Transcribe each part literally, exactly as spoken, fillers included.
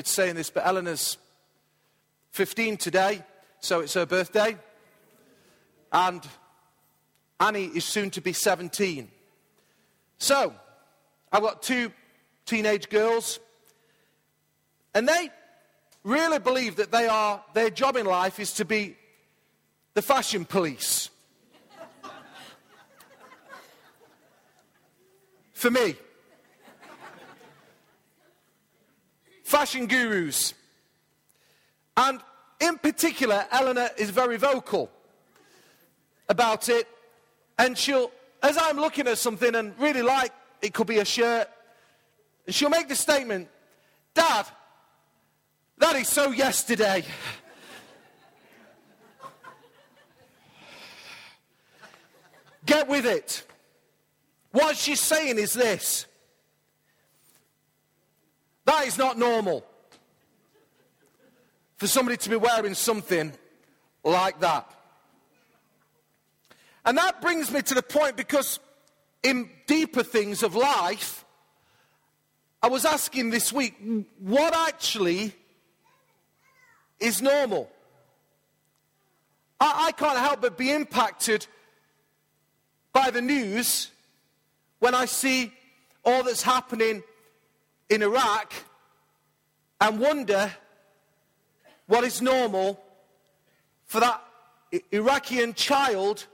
me to saying this, but Eleanor's fifteen today, so it's her birthday. And Annie is soon to be seventeen. So, I've got two teenage girls, and they really believe that they are, their job in life is to be the fashion police. For me. Fashion gurus. And in particular, Eleanor is very vocal about it. And she'll, as I'm looking at something and really like, it could be a shirt, and she'll make the statement, "Dad, that is so yesterday." Get with it. What she's saying is this. That is not normal. For somebody to be wearing something like that. And that brings me to the point, because in deeper things of life, I was asking this week, what actually is normal? I, I can't help but be impacted by the news when I see all that's happening in Iraq and wonder what is normal for that Iraqian child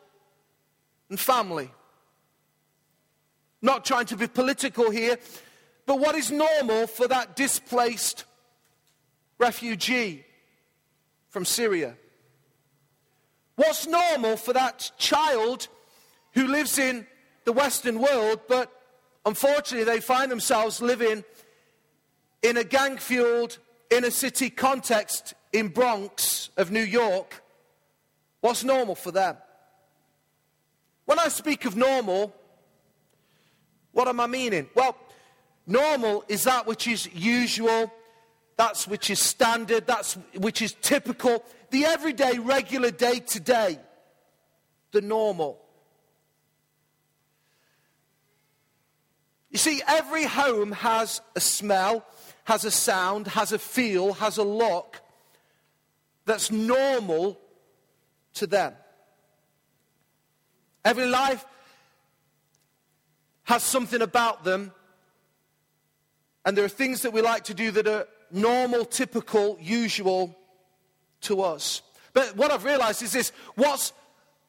and family. Not trying to be political here, but what is normal for that displaced refugee from Syria? What's normal for that child who lives in the Western world, but unfortunately they find themselves living in a gang-fueled inner city context in Bronx of New York? What's normal for them? When I speak of normal, what am I meaning? Well, normal is that which is usual, that's which is standard, that's which is typical, the everyday, regular day-to-day, the normal. You see, every home has a smell, has a sound, has a feel, has a look that's normal to them. Every life has something about them, and there are things that we like to do that are normal, typical, usual to us. But what I've realised is this, what's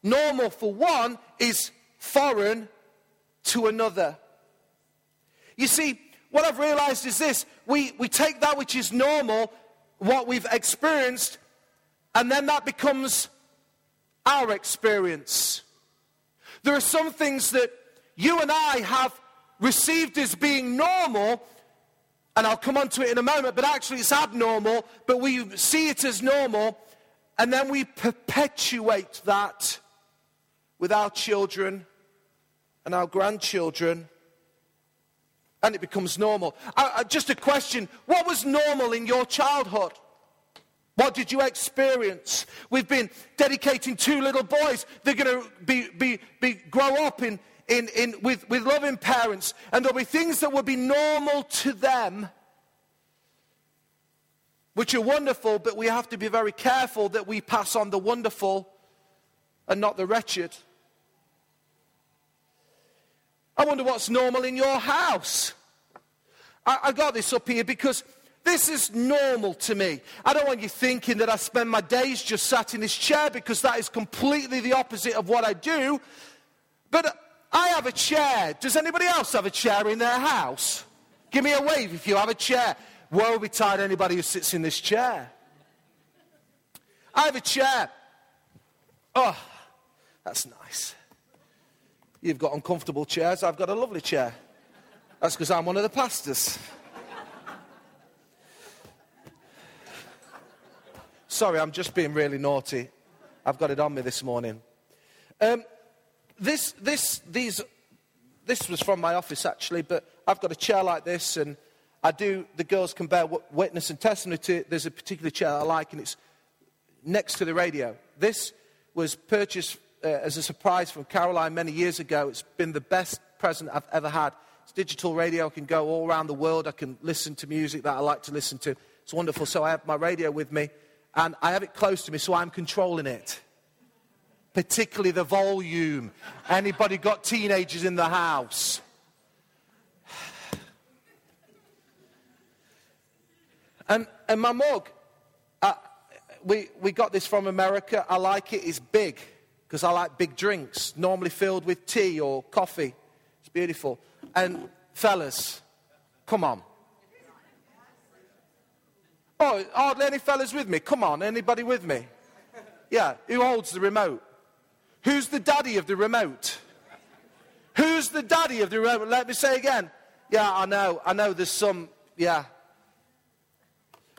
normal for one is foreign to another. You see, what I've realised is this, we, we take that which is normal, what we've experienced, and then that becomes our experience. There are some things that you and I have received as being normal, and I'll come on to it in a moment, but actually it's abnormal, but we see it as normal, and then we perpetuate that with our children and our grandchildren, and it becomes normal. I, I, just a question, what was normal in your childhood? What did you experience? We've been dedicating two little boys. They're going to be, be, be grow up in, in, in, with, with loving parents. And there'll be things that will be normal to them, which are wonderful, but we have to be very careful that we pass on the wonderful and not the wretched. I wonder what's normal in your house. I, I got this up here because this is normal to me. I don't want you thinking that I spend my days just sat in this chair, because that is completely the opposite of what I do. But I have a chair. Does anybody else have a chair in their house? Give me a wave if you have a chair. Woe betide anybody who sits in this chair. I have a chair. Oh, that's nice. You've got uncomfortable chairs. I've got a lovely chair. That's because I'm one of the pastors. Sorry, I'm just being really naughty. I've got it on me this morning. Um, this, this, these, this was from my office, actually, but I've got a chair like this, and I do, the girls can bear witness and testimony to it. There's a particular chair I like, and it's next to the radio. This was purchased uh, as a surprise from Caroline many years ago. It's been the best present I've ever had. It's digital radio. I can go all around the world. I can listen to music that I like to listen to. It's wonderful. So I have my radio with me, and I have it close to me, so I'm controlling it. Particularly the volume. Anybody got teenagers in the house? And and my mug, uh, we we got this from America. I like it. It's big because I like big drinks, normally filled with tea or coffee. It's beautiful. And fellas, come on. Oh, hardly any fellas with me. Come on, anybody with me? Yeah, who holds the remote? Who's the daddy of the remote? Who's the daddy of the remote? Let me say again. Yeah, I know. I know there's some, yeah.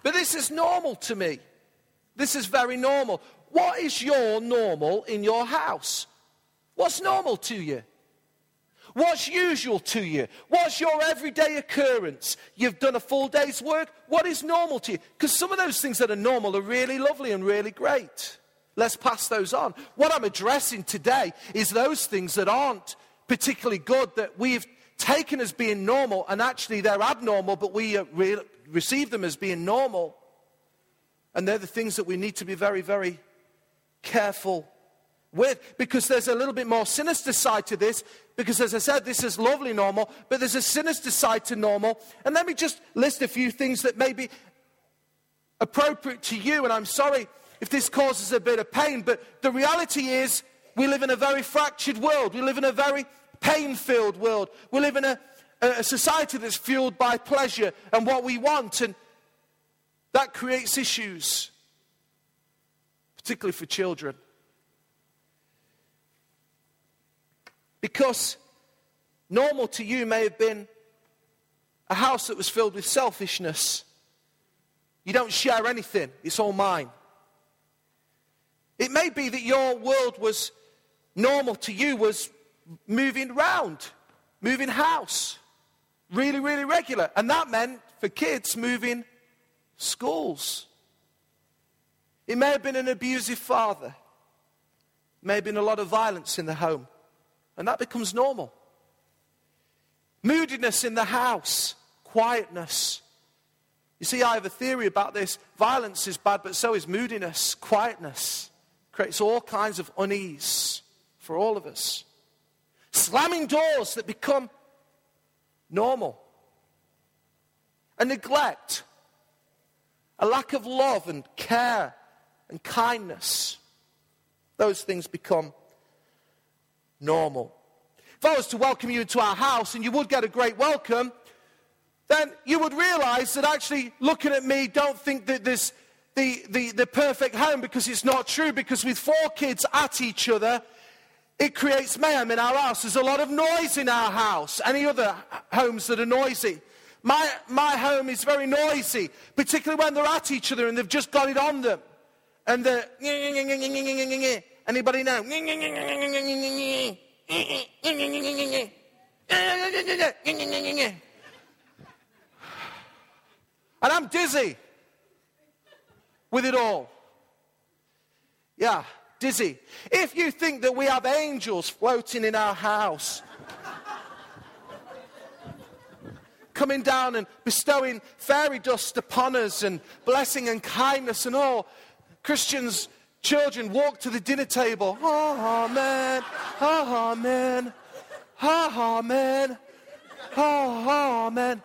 But this is normal to me. This is very normal. What is your normal in your house? What's normal to you? What's usual to you? What's your everyday occurrence? You've done a full day's work. What is normal to you? Because some of those things that are normal are really lovely and really great. Let's pass those on. What I'm addressing today is those things that aren't particularly good, that we've taken as being normal, and actually they're abnormal, but we re- receive them as being normal. And they're the things that we need to be very, very careful with, because there's a little bit more sinister side to this, because as I said, this is lovely normal, but there's a sinister side to normal. And let me just list a few things that may be appropriate to you, and I'm sorry if this causes a bit of pain, but the reality is we live in a very fractured world. We live in a very pain-filled world. We live in a, a society that's fueled by pleasure and what we want, and that creates issues, particularly for children. Because normal to you may have been a house that was filled with selfishness. You don't share anything. It's all mine. It may be that your world was normal to you was moving round, moving house, really, really regular. And that meant for kids moving schools. It may have been an abusive father. It may have been a lot of violence in the home. And that becomes normal. Moodiness in the house. Quietness. You see, I have a theory about this. Violence is bad, but so is moodiness. Quietness creates all kinds of unease for all of us. Slamming doors that become normal. A neglect. A lack of love and care and kindness. Those things become normal. If I was to welcome you into our house, and you would get a great welcome, then you would realize that actually looking at me, don't think that there's the, the, the perfect home, because it's not true. Because with four kids at each other, it creates mayhem in our house. There's a lot of noise in our house. Any other homes that are noisy? My, my home is very noisy, particularly when they're at each other and they've just got it on them. And they're... Anybody know? And I'm dizzy with it all. Yeah, dizzy. If you think that we have angels floating in our house, coming down and bestowing fairy dust upon us and blessing and kindness and all, Christians... Children walk to the dinner table. Ha ha man, ha ha man, ha ha man, ha ha man.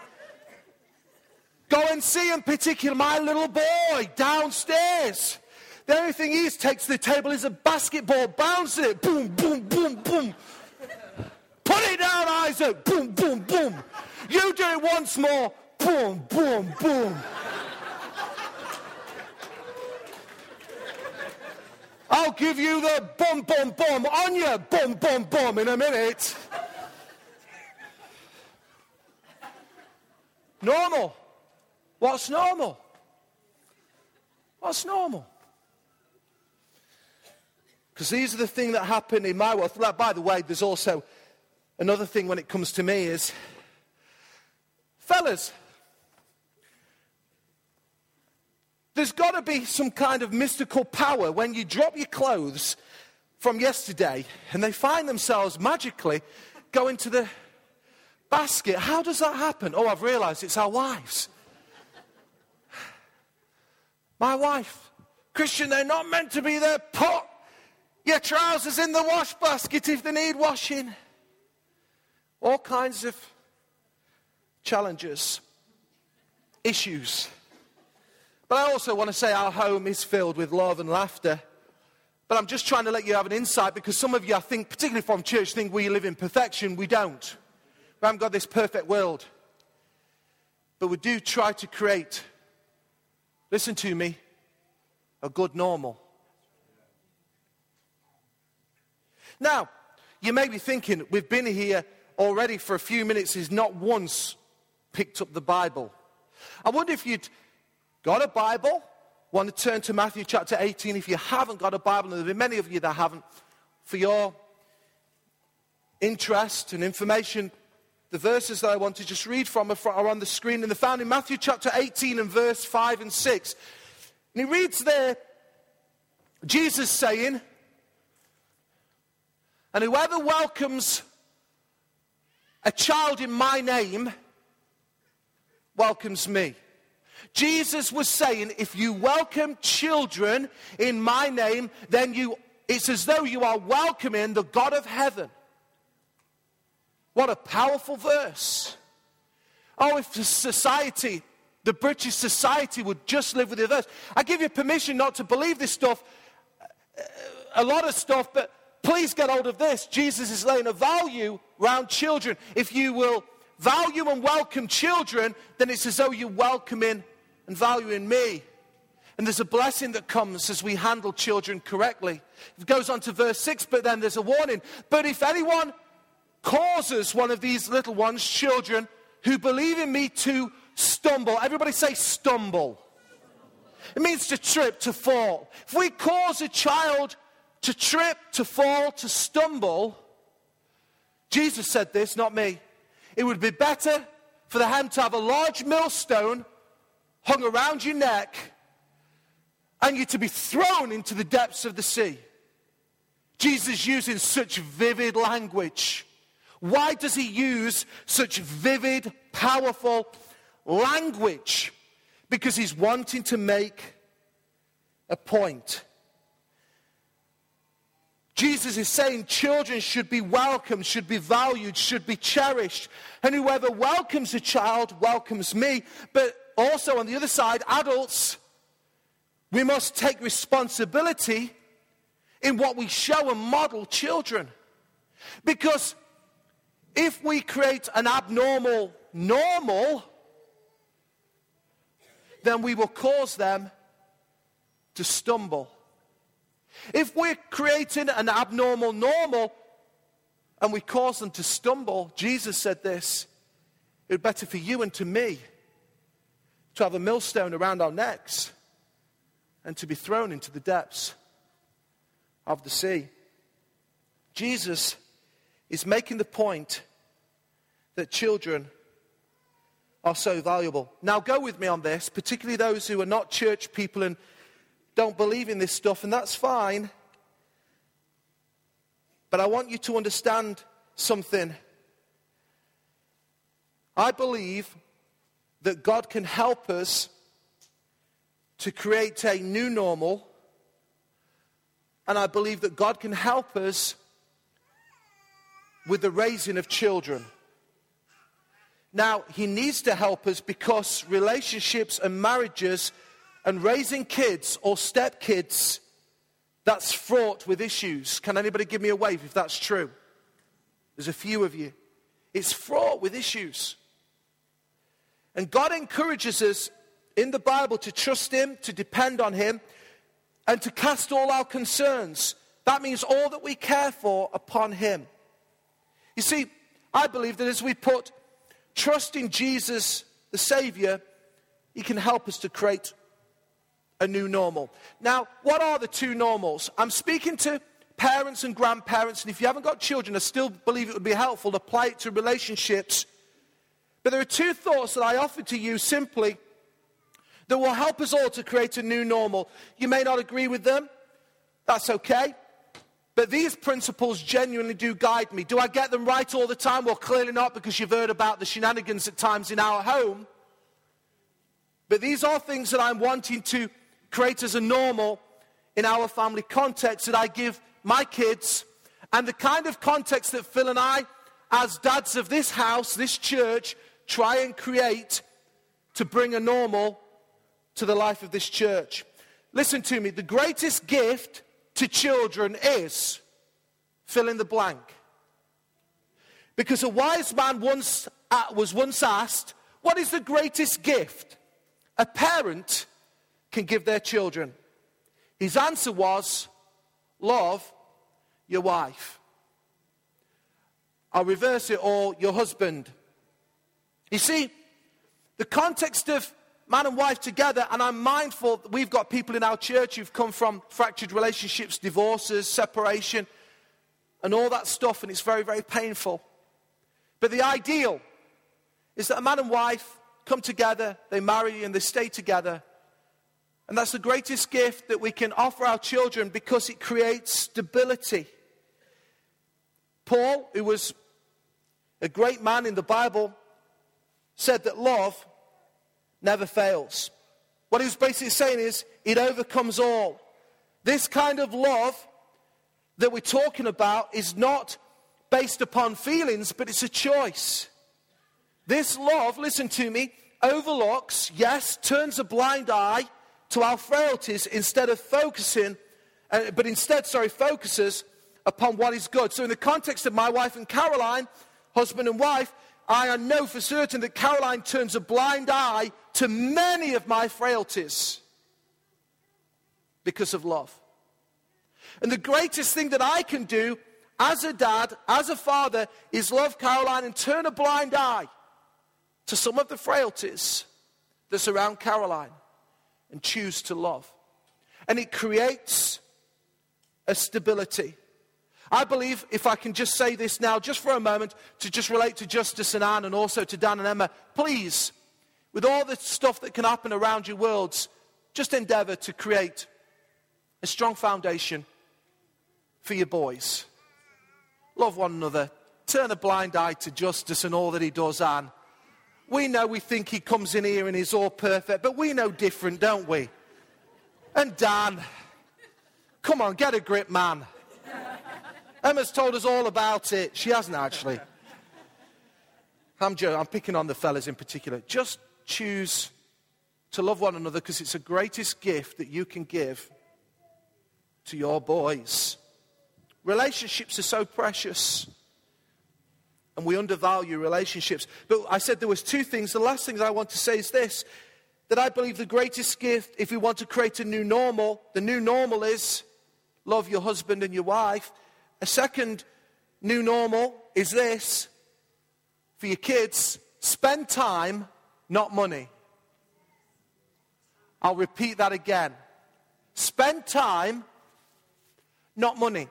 Go and see in particular my little boy downstairs. The only thing he takes to the table is a basketball, bouncing it, boom, boom, boom, boom. Put it down, Isaac, boom, boom, boom. You do it once more, boom, boom, boom. I'll give you the bum, bum, bum on your bum, bum, bum in a minute. Normal. What's normal? What's normal? Because these are the things that happen in my world. Like, by the way, there's also another thing when it comes to me is, fellas, there's got to be some kind of mystical power when you drop your clothes from yesterday and they find themselves magically going to the basket. How does that happen? Oh, I've realised it's our wives. my wife. Christian, they're not meant to be there. Put your trousers in the wash basket if they need washing. All kinds of challenges, issues. But I also want to say our home is filled with love and laughter. But I'm just trying to let you have an insight, because some of you, I think, particularly from church, think we live in perfection. We don't. We haven't got this perfect world. But we do try to create, listen to me, a good normal. Now, you may be thinking, we've been here already for a few minutes, he's not once picked up the Bible. I wonder if you'd got a Bible, want to turn to Matthew chapter eighteen. If you haven't got a Bible, and there have been many of you that haven't, for your interest and information, the verses that I want to just read from are on the screen, and they're found in Matthew chapter eighteen and verse five and six. And he reads there, Jesus saying, and whoever welcomes a child in my name welcomes me. Jesus was saying, if you welcome children in my name, then you it's as though you are welcoming the God of heaven. What a powerful verse. Oh, if the society, the British society, would just live with the verse. I give you permission not to believe this stuff, a lot of stuff, but please get hold of this. Jesus is laying a value around children. If you will value and welcome children, then it's as though you're welcoming and valuing me. And there's a blessing that comes as we handle children correctly. It goes on to verse six, but then there's a warning. But if anyone causes one of these little ones, children, who believe in me to stumble. Everybody say stumble. It means to trip, to fall. If we cause a child to trip, to fall, to stumble, Jesus said this, not me. It would be better for the hand to have a large millstone hung around your neck and you to be thrown into the depths of the sea. Jesus using such vivid language. Why does he use such vivid, powerful language? Because he's wanting to make a point. Jesus is saying children should be welcomed, should be valued, should be cherished. And whoever welcomes a child welcomes me. But also on the other side, adults, we must take responsibility in what we show and model children. Because if we create an abnormal normal, then we will cause them to stumble. If we're creating an abnormal normal and we cause them to stumble, Jesus said this, it would be better for you and to me to have a millstone around our necks and to be thrown into the depths of the sea. Jesus is making the point that children are so valuable. Now go with me on this, particularly those who are not church people and don't believe in this stuff, and that's fine. But I want you to understand something. I believe that God can help us to create a new normal, and I believe that God can help us with the raising of children. Now, he needs to help us, because relationships and marriages and raising kids or stepkids, that's fraught with issues. Can anybody give me a wave if that's true? There's a few of you. It's fraught with issues. And God encourages us in the Bible to trust him, to depend on him, and to cast all our concerns. That means all that we care for upon him. You see, I believe that as we put trust in Jesus, the Savior, he can help us to create a new normal. Now, what are the two normals? I'm speaking to parents and grandparents, and if you haven't got children, I still believe it would be helpful to apply it to relationships. But there are two thoughts that I offer to you simply that will help us all to create a new normal. You may not agree with them. That's okay. But these principles genuinely do guide me. Do I get them right all the time? Well, clearly not, because you've heard about the shenanigans at times in our home. But these are things that I'm wanting to create as a normal in our family context that I give my kids, and the kind of context that Phil and I, as dads of this house, this church, try and create to bring a normal to the life of this church. Listen to me, the greatest gift to children is fill in the blank. Because a wise man once uh, was once asked, what is the greatest gift a parent can give their children? His answer was, love your wife. I'll reverse it, or your husband. You see, the context of man and wife together, and I'm mindful that we've got people in our church who've come from fractured relationships, divorces, separation, and all that stuff, and it's very, very painful. But the ideal is that a man and wife come together, they marry, and they stay together. And that's the greatest gift that we can offer our children, because it creates stability. Paul, who was a great man in the Bible, said that love never fails. What he was basically saying is, it overcomes all. This kind of love that we're talking about is not based upon feelings, but it's a choice. This love, listen to me, overlooks, yes, turns a blind eye to our frailties instead of focusing, uh, but instead, sorry, focuses upon what is good. So in the context of my wife and Caroline, husband and wife, I know for certain that Caroline turns a blind eye to many of my frailties because of love. And the greatest thing that I can do as a dad, as a father, is love Caroline and turn a blind eye to some of the frailties that surround Caroline and choose to love. And it creates a stability. I believe, if I can just say this now, just for a moment, to just relate to Justice and Anne and also to Dan and Emma, please, with all the stuff that can happen around your worlds, just endeavor to create a strong foundation for your boys. Love one another. Turn a blind eye to Justice and all that he does, Anne. We know we think he comes in here and he's all perfect, but we know different, don't we? And Dan, come on, get a grip, man. Emma's told us all about it. She hasn't actually. I'm joking. I'm picking on the fellas in particular. Just choose to love one another, because it's the greatest gift that you can give to your boys. Relationships are so precious, and we undervalue relationships. But I said there was two things. The last thing that I want to say is this, that I believe the greatest gift, if we want to create a new normal, the new normal is love your husband and your wife. A second new normal is this, for your kids, spend time, not money. I'll repeat that again. Spend time, not money.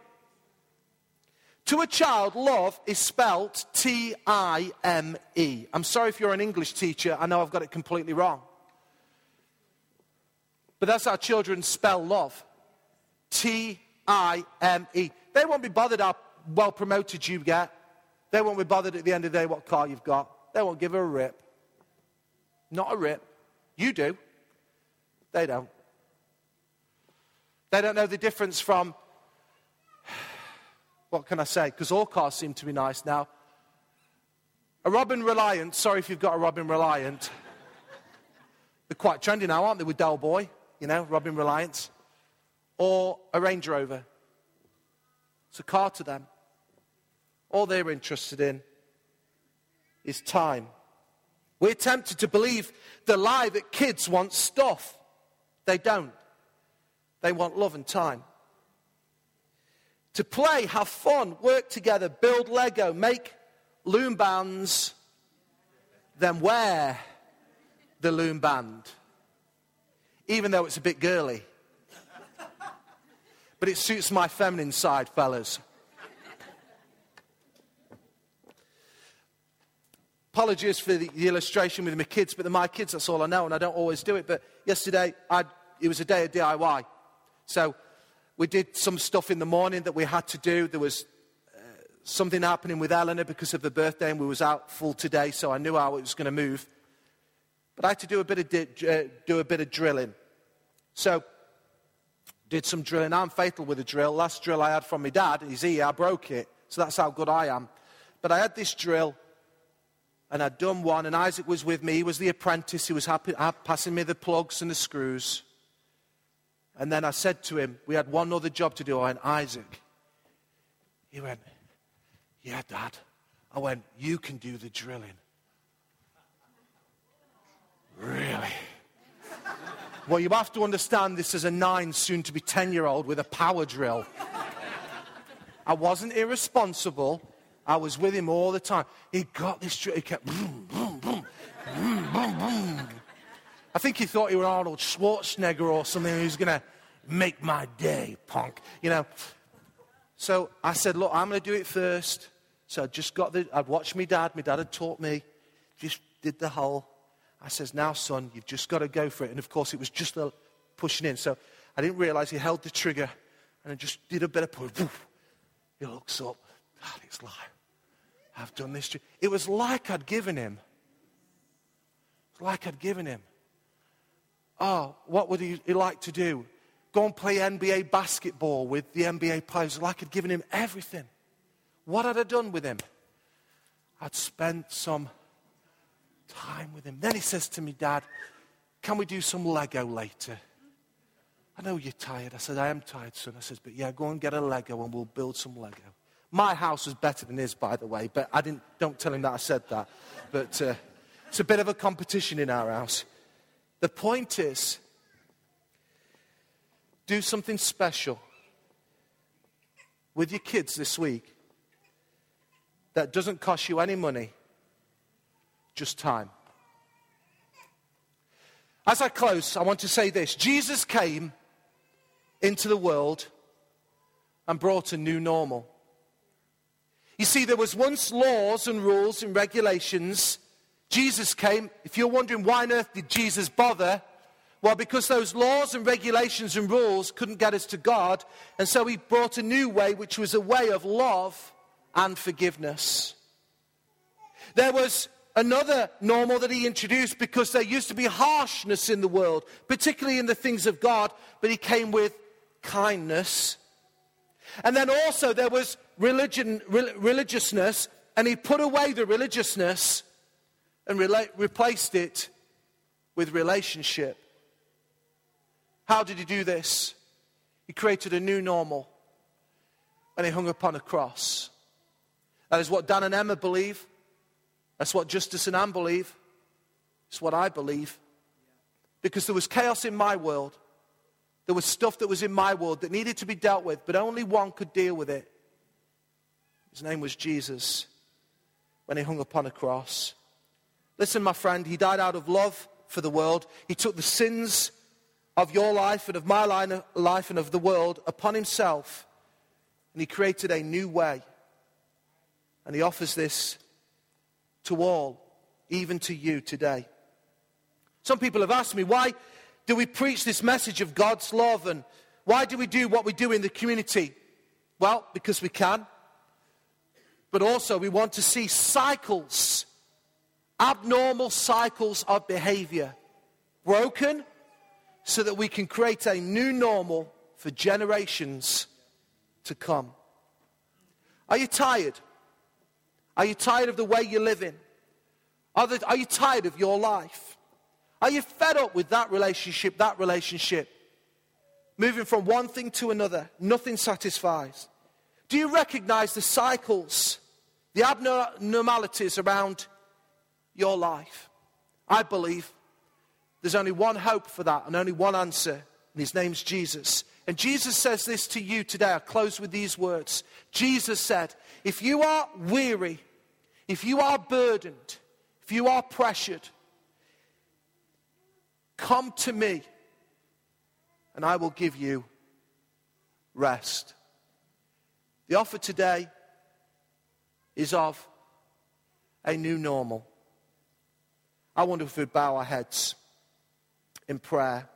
To a child, love is spelt T I M E. I'm sorry if you're an English teacher, I know I've got it completely wrong. But that's how children spell love. T I M E. They won't be bothered how well promoted you get. They won't be bothered at the end of the day what car you've got. They won't give a rip. Not a rip. You do. They don't. They don't know the difference from, what can I say? Because all cars seem to be nice now. A Robin Reliant. Sorry if you've got a Robin Reliant. They're quite trendy now, aren't they, with Del Boy? You know, Robin Reliant. Or a Range Rover. It's a car to them. All they're interested in is time. We're tempted to believe the lie that kids want stuff. They don't. They want love and time. To play, have fun, work together, build Lego, make loom bands, then wear the loom band. Even though it's a bit girly. But it suits my feminine side, fellas. Apologies for the, the illustration with my kids, but they're my kids, that's all I know, and I don't always do it. But yesterday, I'd, it was a day of D I Y. So we did some stuff in the morning that we had to do. There was uh, something happening with Eleanor because of her birthday, and we was out full today, so I knew how it was going to move. But I had to do a bit of di- uh, do a bit of drilling. So Did some drilling. I'm fatal with a drill. Last drill I had from my dad, his ear, I broke it. So that's how good I am. But I had this drill, and I'd done one, and Isaac was with me. He was the apprentice. He was happy, passing me the plugs and the screws. And then I said to him, we had one other job to do. I went, Isaac. He went, yeah, Dad. I went, you can do the drilling. Really? Well, you have to understand this is a nine, soon to be ten-year-old with a power drill. I wasn't irresponsible. I was with him all the time. He got this drill. He kept... Vroom, vroom, vroom, vroom, vroom, vroom. I think he thought he was Arnold Schwarzenegger or something. He was going to make my day, punk. You know. So I said, look, I'm going to do it first. So I just got the... I'd watched my dad. My dad had taught me. Just did the whole... I says, now, son, you've just got to go for it. And, of course, it was just a pushing in. So I didn't realise he held the trigger and I just did a bit of push. Woof. He looks up. God, it's like, I've done this. It was like I'd given him. It was like I'd given him. Oh, what would he, he like to do? Go and play N B A basketball with the N B A players. Like I'd given him everything. What had I done with him? I'd spent some... time with him. Then he says to me, Dad, can we do some Lego later? I know you're tired. I said, I am tired, son. I says, but yeah, go and get a Lego and we'll build some Lego. My house was better than his, by the way, but I didn't, don't tell him that I said that. But uh, it's a bit of a competition in our house. The point is, do something special with your kids this week that doesn't cost you any money. Just time. As I close, I want to say this. Jesus came into the world and brought a new normal. You see, there was once laws and rules and regulations. Jesus came. If you're wondering why on earth did Jesus bother, well, because those laws and regulations and rules couldn't get us to God, and so he brought a new way, which was a way of love and forgiveness. There was another normal that he introduced because there used to be harshness in the world, particularly in the things of God, but he came with kindness. And then also there was religion, re- religiousness, and he put away the religiousness and re- replaced it with relationship. How did he do this? He created a new normal, and he hung upon a cross. That is what Dan and Emma believe. That's what Justice and Anne believe. It's what I believe. Because there was chaos in my world. There was stuff that was in my world that needed to be dealt with, but only one could deal with it. His name was Jesus when he hung upon a cross. Listen, my friend, he died out of love for the world. He took the sins of your life and of my life and of the world upon himself, and he created a new way. And he offers this to all, even to you today. Some people have asked me, why do we preach this message of God's love and why do we do what we do in the community? Well, because we can. But also we want to see cycles, abnormal cycles of behavior broken so that we can create a new normal for generations to come. Are you tired? Are you tired of the way you're living? Are, the, are you tired of your life? Are you fed up with that relationship, that relationship? Moving from one thing to another, nothing satisfies. Do you recognize the cycles, the abnormalities around your life? I believe there's only one hope for that and only one answer, and his name's Jesus. And Jesus says this to you today. I close with these words. Jesus said, if you are weary, if you are burdened, if you are pressured, come to me and I will give you rest. The offer today is of a new normal. I wonder if we bow our heads in prayer.